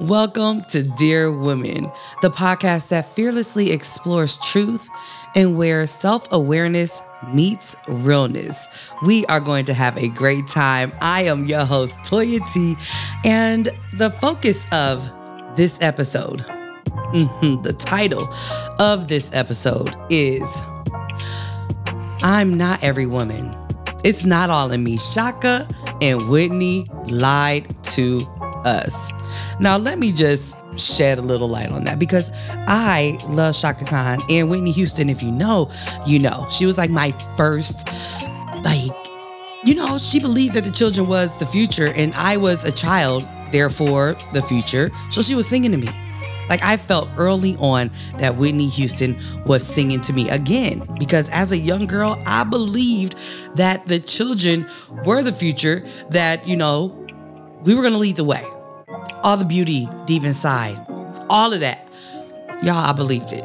Welcome to Dear Women, the podcast that fearlessly explores truth and where self-awareness meets realness. We are going to have a great time. I am your host, Toya T, and the focus of this episode, the title of this episode is I'm Not Every Woman. It's Not All in Me. Chaka and Whitney lied to us. Now, let me just shed a little light on that because I love Chaka Khan and Whitney Houston. If you know, you know. She was like my first, she believed that the children was the future and I was a child, therefore the future. So she was singing to me. Like, I felt early on that Whitney Houston was singing to me again, because as a young girl, I believed that the children were the future, that, we were going to lead the way. All the beauty deep inside, all of that. Y'all, I believed it.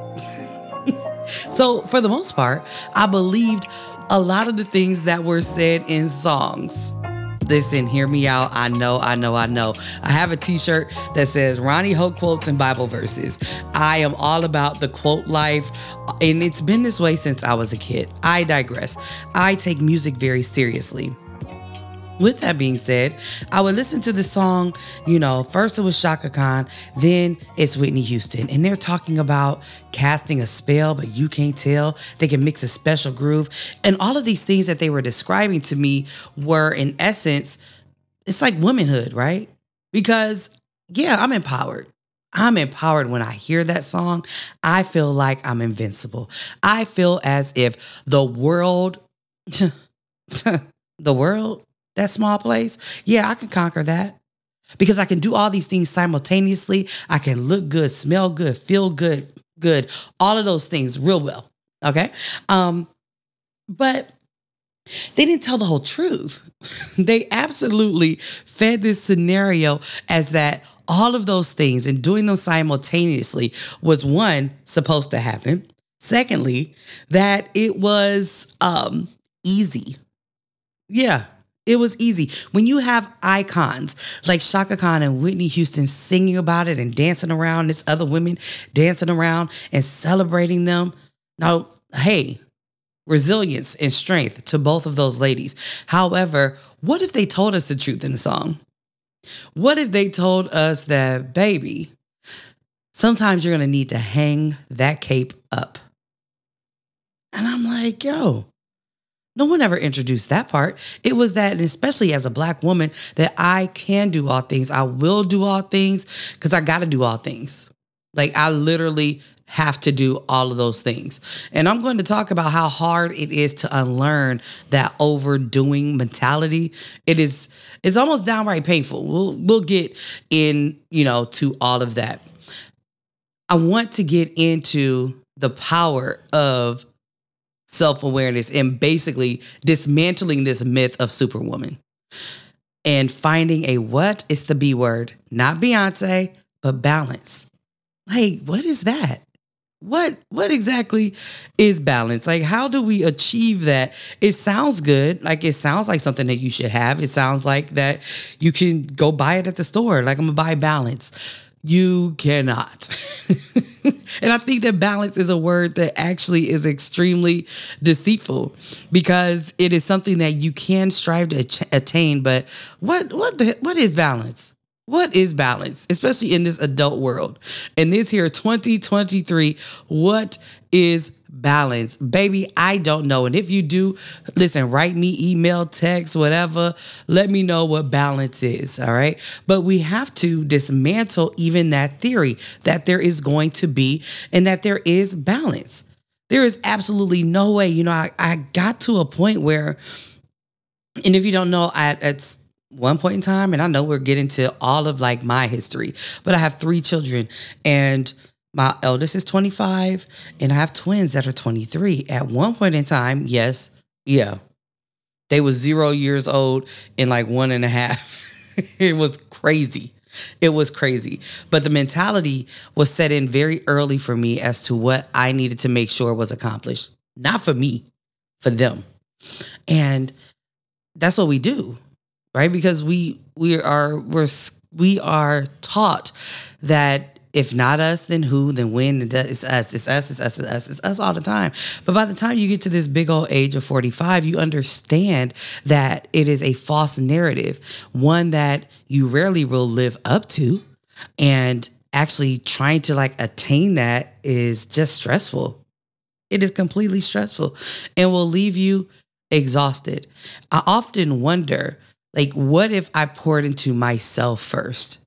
So for the most part, I believed a lot of the things that were said in songs. Listen, hear me out. I know. I have a t-shirt that says Ronnie Hope quotes and Bible verses. I am all about the quote life, and it's been this way since I was a kid. I digress. I take music very seriously. With that being said, I would listen to the song, first it was Chaka Khan, then it's Whitney Houston. And they're talking about casting a spell, but you can't tell. They can mix a special groove. And all of these things that they were describing to me were, in essence, it's like womanhood, right? Because, I'm empowered. I'm empowered when I hear that song. I feel like I'm invincible. I feel as if the world, that small place, I can conquer that because I can do all these things simultaneously. I can look good, smell good, feel good, all of those things real well, okay? But they didn't tell the whole truth. They absolutely fed this scenario as that all of those things and doing them simultaneously was, one, supposed to happen. Secondly, that it was easy. Yeah. It was easy. When you have icons like Chaka Khan and Whitney Houston singing about it and dancing around, it's other women dancing around and celebrating them. Now, hey, resilience and strength to both of those ladies. However, what if they told us the truth in the song? What if they told us that, baby, sometimes you're going to need to hang that cape up? And I'm like, no one ever introduced that part. It was that, and especially as a Black woman, that I can do all things. I will do all things because I got to do all things. Like, I literally have to do all of those things. And I'm going to talk about how hard it is to unlearn that overdoing mentality. It's almost downright painful. We'll get in, to all of that. I want to get into the power of self-awareness and basically dismantling this myth of superwoman and finding a what? It's the B word, not Beyonce, but balance. Like, what is that? What exactly is balance? Like, how do we achieve that? It sounds good. Like, it sounds like something that you should have. It sounds like that you can go buy it at the store. Like, I'm gonna buy balance. You cannot. And I think that balance is a word that actually is extremely deceitful because it is something that you can strive to attain. But what is balance? What is balance? Especially in this adult world. In this here 2023, what is balance? Baby, I don't know. And if you do, listen, write me, email, text, whatever. Let me know what balance is, all right? But we have to dismantle even that theory that there is going to be and that there is balance. There is absolutely no way. I got to a point where, and if you don't know, at one point in time, and I know we're getting to all of like my history, but I have three children and my eldest is 25 and I have twins that are 23. At one point in time, they were 0 years old and like 1.5. It was crazy. But the mentality was set in very early for me as to what I needed to make sure was accomplished. Not for me, for them. And that's what we do, right? Because we are taught that if not us, then who, then when, it's us, it's us, it's us, it's us, it's us all the time. But by the time you get to this big old age of 45, you understand that it is a false narrative, one that you rarely will live up to. And actually trying to like attain that is just stressful. It is completely stressful and will leave you exhausted. I often wonder, like, what if I poured into myself first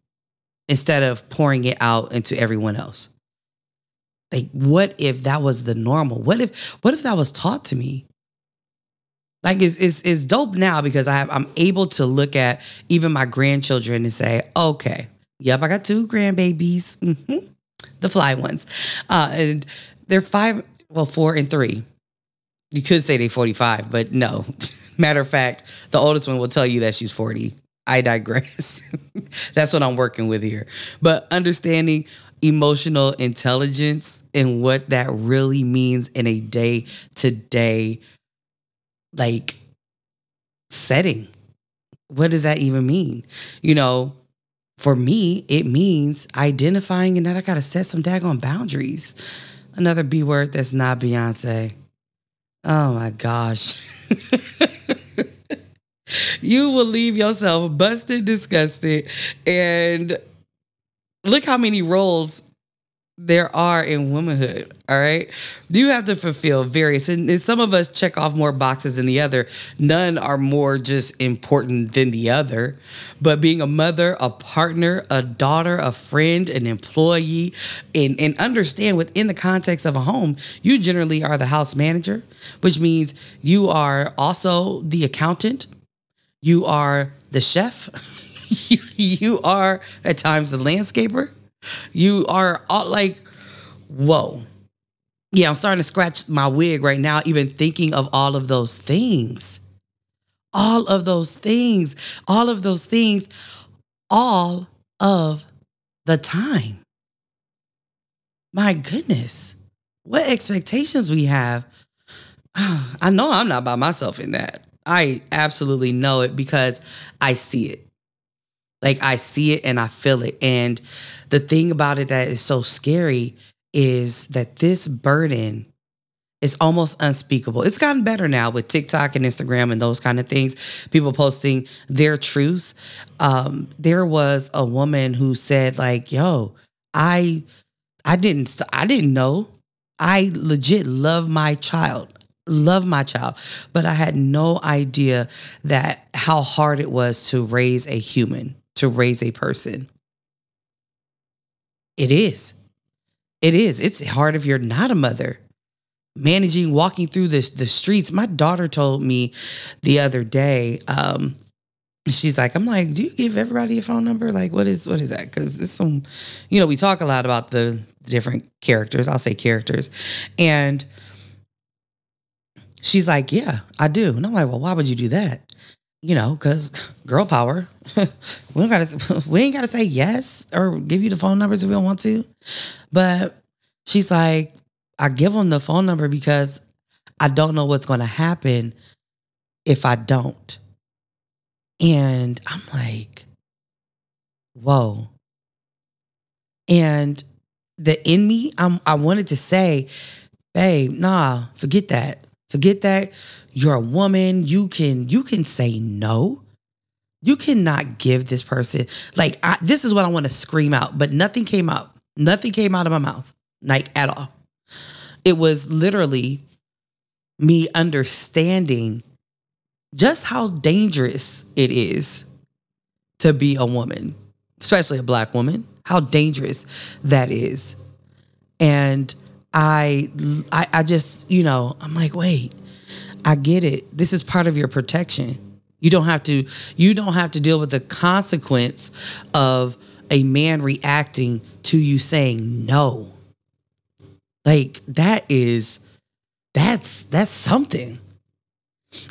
instead of pouring it out into everyone else? Like, what if that was the normal? What if that was taught to me? Like, it's dope now because I'm able to look at even my grandchildren and say, okay, yep, I got two grandbabies, the fly ones. And they're 4 and 3. You could say they're 45, but no. Matter of fact, the oldest one will tell you that she's 40. I digress. That's what I'm working with here. But understanding emotional intelligence and what that really means in a day-to-day, like, setting. What does that even mean? You know, for me, it means identifying and that I got to set some daggone boundaries. Another B word that's not Beyonce. Oh, my gosh. You will leave yourself busted, disgusted, and look how many roles there are in womanhood, all right? You have to fulfill various, and some of us check off more boxes than the other. None are more just important than the other, but being a mother, a partner, a daughter, a friend, an employee, and understand within the context of a home, you generally are the house manager, which means you are also the accountant. You are the chef. You are, at times, the landscaper. You are all like, whoa. Yeah, I'm starting to scratch my wig right now, even thinking of all of those things. All of those things. All of those things. All of the time. My goodness. What expectations we have. I know I'm not by myself in that. I absolutely know it because I see it. Like, I see it and I feel it. And the thing about it that is so scary is that this burden is almost unspeakable. It's gotten better now with TikTok and Instagram and those kind of things. People posting their truth. There was a woman who said, like, yo, I didn't know. I legit love my child, but I had no idea that how hard it was to raise a human, to raise a person. It is. It's hard if you're not a mother. Managing, walking through the streets. My daughter told me the other day, she's like, I'm like, do you give everybody your phone number? Like, what is that? Because it's some, you know, we talk a lot about the different characters. I'll say characters. And she's like, yeah, I do. And I'm like, well, why would you do that? You know, because girl power. we ain't gotta say yes or give you the phone numbers if we don't want to. But she's like, I give them the phone number because I don't know what's going to happen if I don't. And I'm like, whoa. And the in me, I wanted to say, babe, nah, forget that. Forget that. You're a woman. You can say no. You cannot give this person, like, this is what I want to scream out, but nothing came out. Nothing came out of my mouth, like, at all. It was literally me understanding just how dangerous it is to be a woman, especially a Black woman, how dangerous that is. And I just, you know, I'm like, wait, I get it. This is part of your protection. You don't have to deal with the consequence of a man reacting to you saying no. Like, that's something.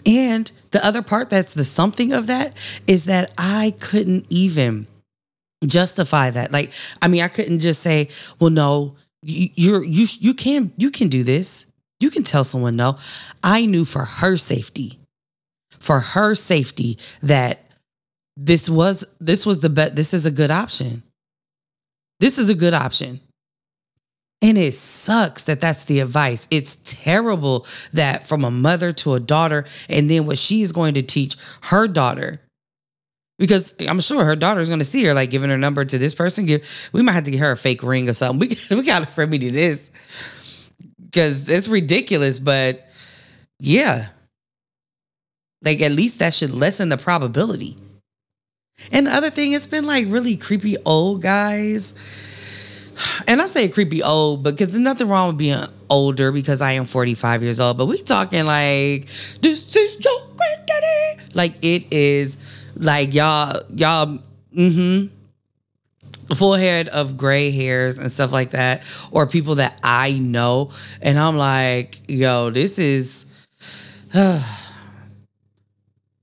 And the other part that's the something of that is that I couldn't even justify that. Like, I mean, I couldn't just say, well, no, you can do this. You can tell someone no. I knew for her safety that this was a good option. This is a good option. And it sucks that that's the advice. It's terrible that from a mother to a daughter, and then what she is going to teach her daughter. Because I'm sure her daughter is going to see her, like, giving her number to this person. We might have to get her a fake ring or something. We got to remedy this. Because it's ridiculous, but yeah. Like, at least that should lessen the probability. And the other thing, it's been, like, really creepy old guys. And I'm saying creepy old, because there's nothing wrong with being older, because I am 45 years old. But we talking like, this is your great daddy. Like, it is like y'all, full head of gray hairs and stuff like that. Or people that I know. And I'm like, yo, this is.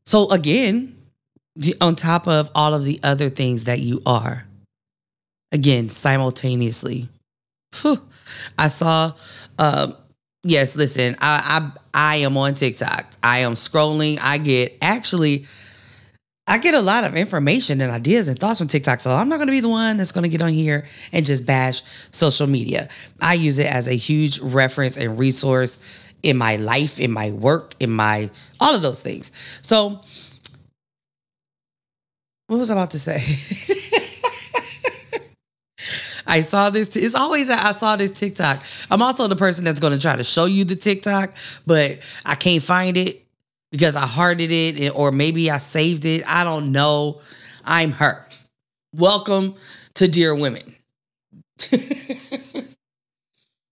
So again, on top of all of the other things that you are. Again, simultaneously. Whew. I saw, yes, listen, I am on TikTok. I am scrolling. I get a lot of information and ideas and thoughts from TikTok. So I'm not going to be the one that's going to get on here and just bash social media. I use it as a huge reference and resource in my life, in my work, in my, all of those things. So what was I about to say? I saw this TikTok. I'm also the person that's going to try to show you the TikTok, but I can't find it because I hearted it, or maybe I saved it. I don't know. I'm her. Welcome to Dear Women.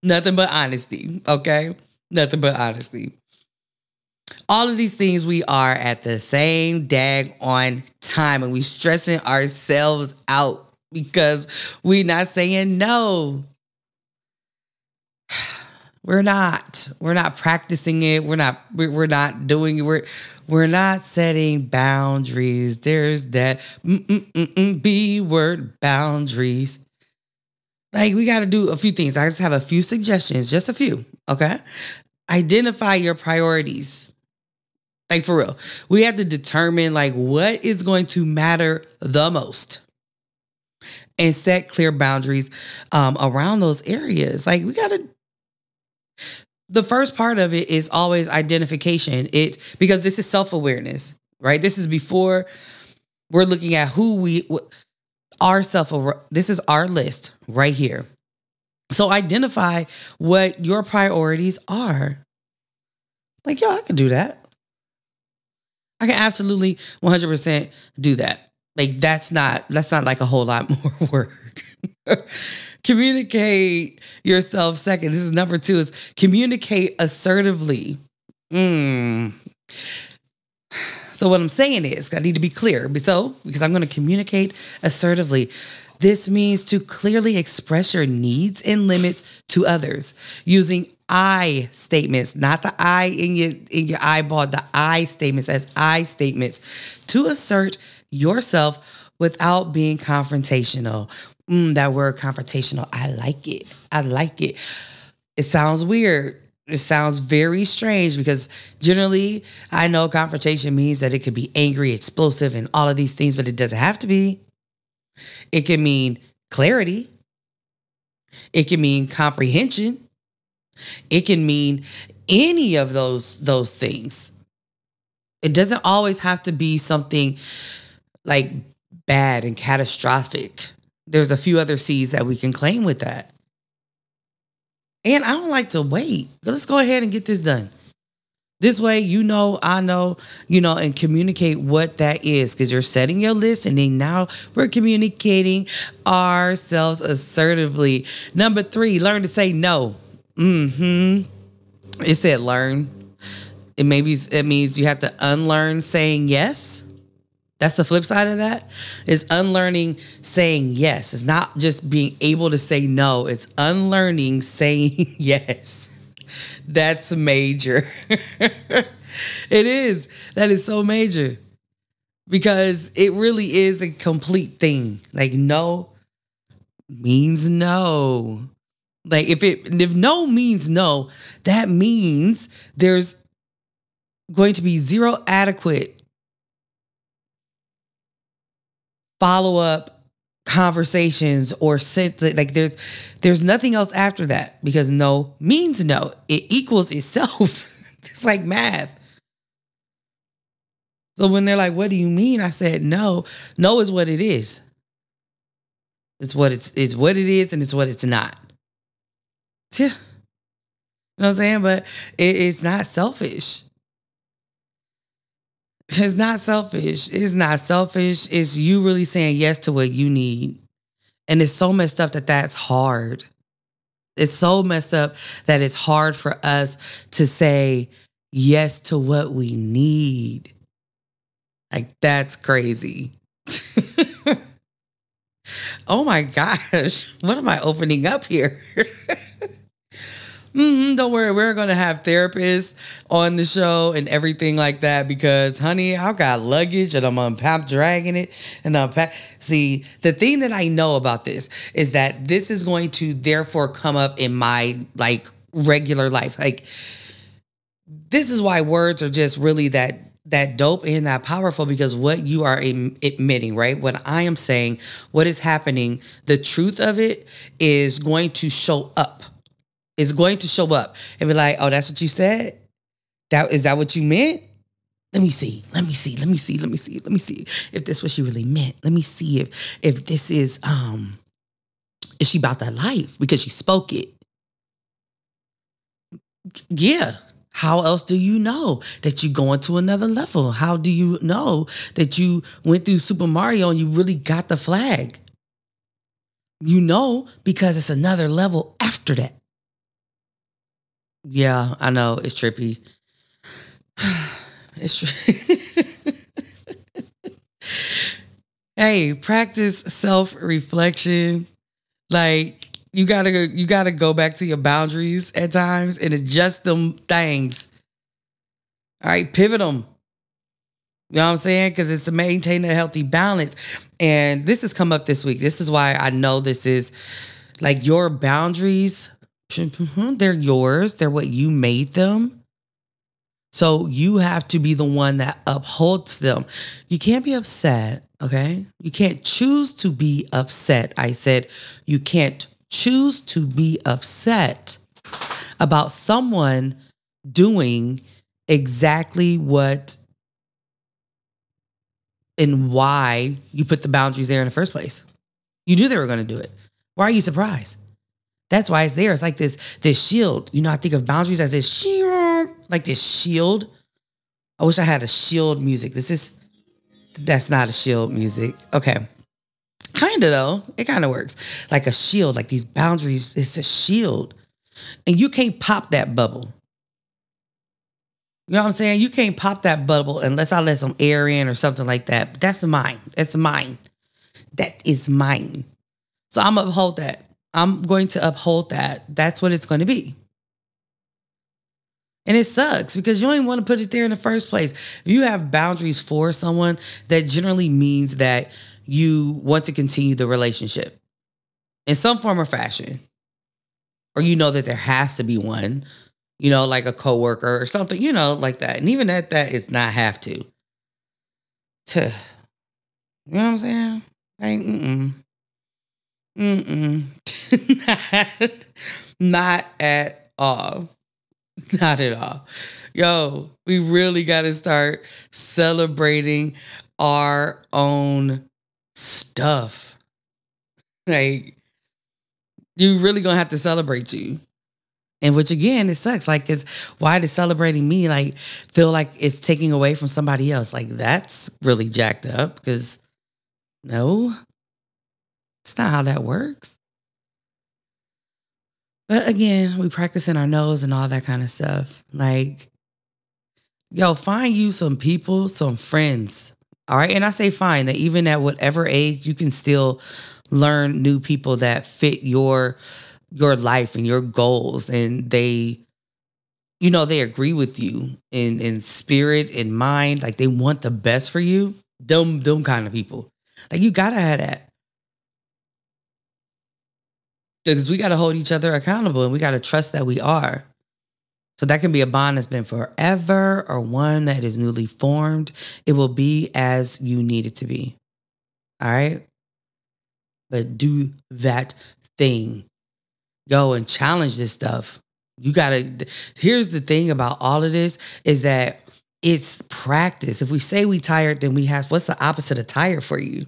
Nothing but honesty, okay? Nothing but honesty. All of these things we are at the same dag on time, and we stressing ourselves out. Because we're not saying no. We're not. We're not practicing it. We're not doing it. We're not setting boundaries. There's that B word, boundaries. Like, we got to do a few things. I just have a few suggestions, just a few. Okay. Identify your priorities. Like, for real. We have to determine, like, what is going to matter the most. And set clear boundaries around those areas. Like, we got to. The first part of it is always identification. It's because this is self-awareness, right? This is before we're looking at this is our list right here. So identify what your priorities are. Like, yo, I can do that. I can absolutely 100% do that. Like, that's not like a whole lot more work. Communicate yourself second. This is number 2, is communicate assertively. So what I'm saying is, I need to be clear. So, because I'm going to communicate assertively. This means to clearly express your needs and limits to others using I statements, not the I in your eyeball, the I statements as I statements to assert yourself without being confrontational. That word confrontational, I like it. It sounds weird. It sounds very strange, because generally I know confrontation means that it could be angry, explosive, and all of these things, but it doesn't have to be. It can mean clarity. It can mean comprehension. It can mean any of those things. It doesn't always have to be something like bad and catastrophic. There's a few other C's that we can claim with that. And I don't like to wait. Let's go ahead and get this done. This way, you know, I know, you know, and communicate what that is, because you're setting your list, and then now we're communicating ourselves assertively. Number 3, learn to say no. It said learn. It means you have to unlearn saying yes. That's the flip side of that, is unlearning saying yes. It's not just being able to say no. It's unlearning saying yes. That's major. It is. That is so major, because it really is a complete thing. Like, no means no. Like, if no means no, that means there's going to be zero adequate follow-up conversations or sit like there's nothing else after that, because no means no. It equals itself. It's like math. So when they're like, what do you mean? I said, no. No is what it is. It's what it is, and it's what it's not. Yeah. You know what I'm saying? But it's not selfish. It's not selfish. It's not selfish. It's you really saying yes to what you need. And it's so messed up that that's hard. It's so messed up that it's hard for us to say yes to what we need. Like, that's crazy. Oh my gosh. What am I opening up here? Don't worry. We're going to have therapists on the show and everything like that, because, honey, I've got luggage and I'm dragging it. And see, the thing that I know about this is that this is going to therefore come up in my, like, regular life. Like, this is why words are just really that dope and that powerful, because what you are admitting, right? What I am saying, what is happening, the truth of it is going to show up. It's going to show up and be like, oh, that's what you said? Is that what you meant? Let me see if this is what she really meant. Let me see if this is she about that life because she spoke it. Yeah. How else do you know that you're going to another level? How do you know that you went through Super Mario and you really got the flag? You know, because it's another level after that. Yeah, I know. It's trippy. It's trippy. Hey, practice self-reflection. Like, You gotta go back to your boundaries at times and adjust them things. All right, pivot them. You know what I'm saying? Because it's to maintain a healthy balance. And this has come up this week. This is why I know this is like your boundaries. They're yours. They're what you made them. So you have to be the one that upholds them. You can't be upset, okay? You can't choose to be upset. I said you can't choose to be upset about someone doing exactly what and why you put the boundaries there in the first place. You knew they were going to do it. Why are you surprised? That's why it's there. It's like this shield. You know, I think of boundaries as this shield, like this shield. I wish I had a shield music. That's not a shield music. Okay. Kind of, though. It kind of works. Like a shield, like these boundaries, it's a shield. And you can't pop that bubble. You know what I'm saying? You can't pop that bubble unless I let some air in or something like that. But that's mine. That's mine. That is mine. So I'm uphold that. I'm going to uphold that. That's what it's going to be. And it sucks because you ain't want to put it there in the first place. If you have boundaries for someone, that generally means that you want to continue the relationship in some form or fashion, or you know that there has to be one, you know, like a coworker or something, you know, like that. And even at that, it's not have to. You know what I'm saying? Like, Not at all. Not at all. Yo, we really got to start celebrating our own stuff. Like, you really gonna have to celebrate you. And which, again, it sucks. Like, it's why does celebrating me like feel like it's taking away from somebody else? Like, that's really jacked up, because no, it's not how that works. But again, we practicing our nose and all that kind of stuff. Like, yo, find you some people, some friends. All right. And I say fine that even at whatever age, you can still learn new people that fit your life and your goals. And they, you know, they agree with you in spirit and mind. Like, they want the best for you. Them kind of people. Like, you gotta have that. Because we gotta hold each other accountable and we gotta trust that we are. So that can be a bond that's been forever or one that is newly formed. It will be as you need it to be. All right. but do that thing. Go and challenge this stuff. You gotta, here's the thing about all of this is that it's practice. If we say we tired, then we have, what's the opposite of tired for you?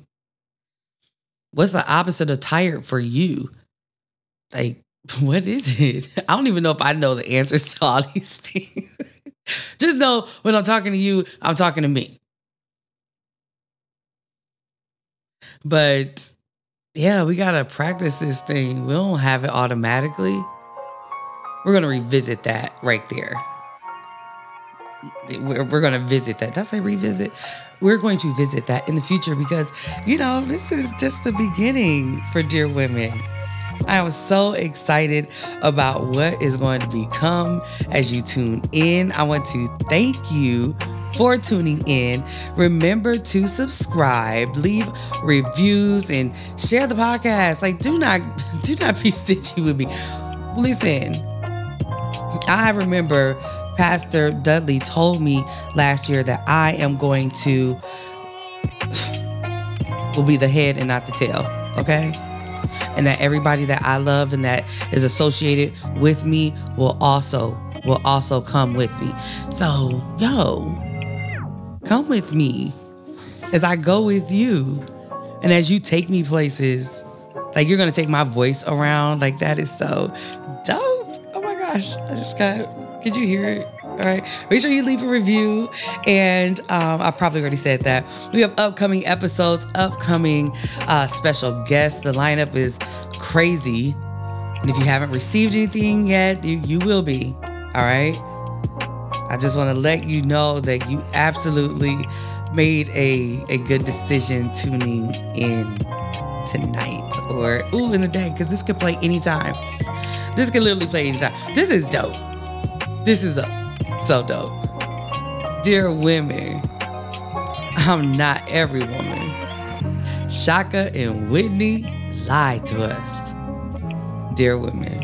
What's the opposite of tired for you? Like, what is it? I don't even know if I know the answers to all these things. Just know when I'm talking to you, I'm talking to me. But yeah, we gotta practice this thing. We don't have it automatically. We're gonna revisit that right there. We're going to visit that. Did I say revisit? We're going to visit that in the future because, you know, this is just the beginning for Dear Women. I was so excited about what is going to become as you tune in. I want to thank you for tuning in. Remember to subscribe, leave reviews, and share the podcast. Like, do not be stitchy with me. Listen, I remember Pastor Dudley told me last year that I am going to will be the head and not the tail, okay? And that everybody that I love and that is associated with me will also come with me. So, yo, come with me as I go with you and as you take me places. Like, you're going to take my voice around. Like, that is so dope. Oh my gosh, I just got... Could you hear it? All right. Make sure you leave a review. And I probably already said that. We have upcoming episodes, upcoming special guests. The lineup is crazy. And if you haven't received anything yet, you will be. All right. I just want to let you know that you absolutely made a good decision tuning in tonight or in the day, because this could play anytime. This could literally play anytime. This is dope. This is so dope. Dear women, I'm not every woman. Chaka and Whitney lied to us. Dear women.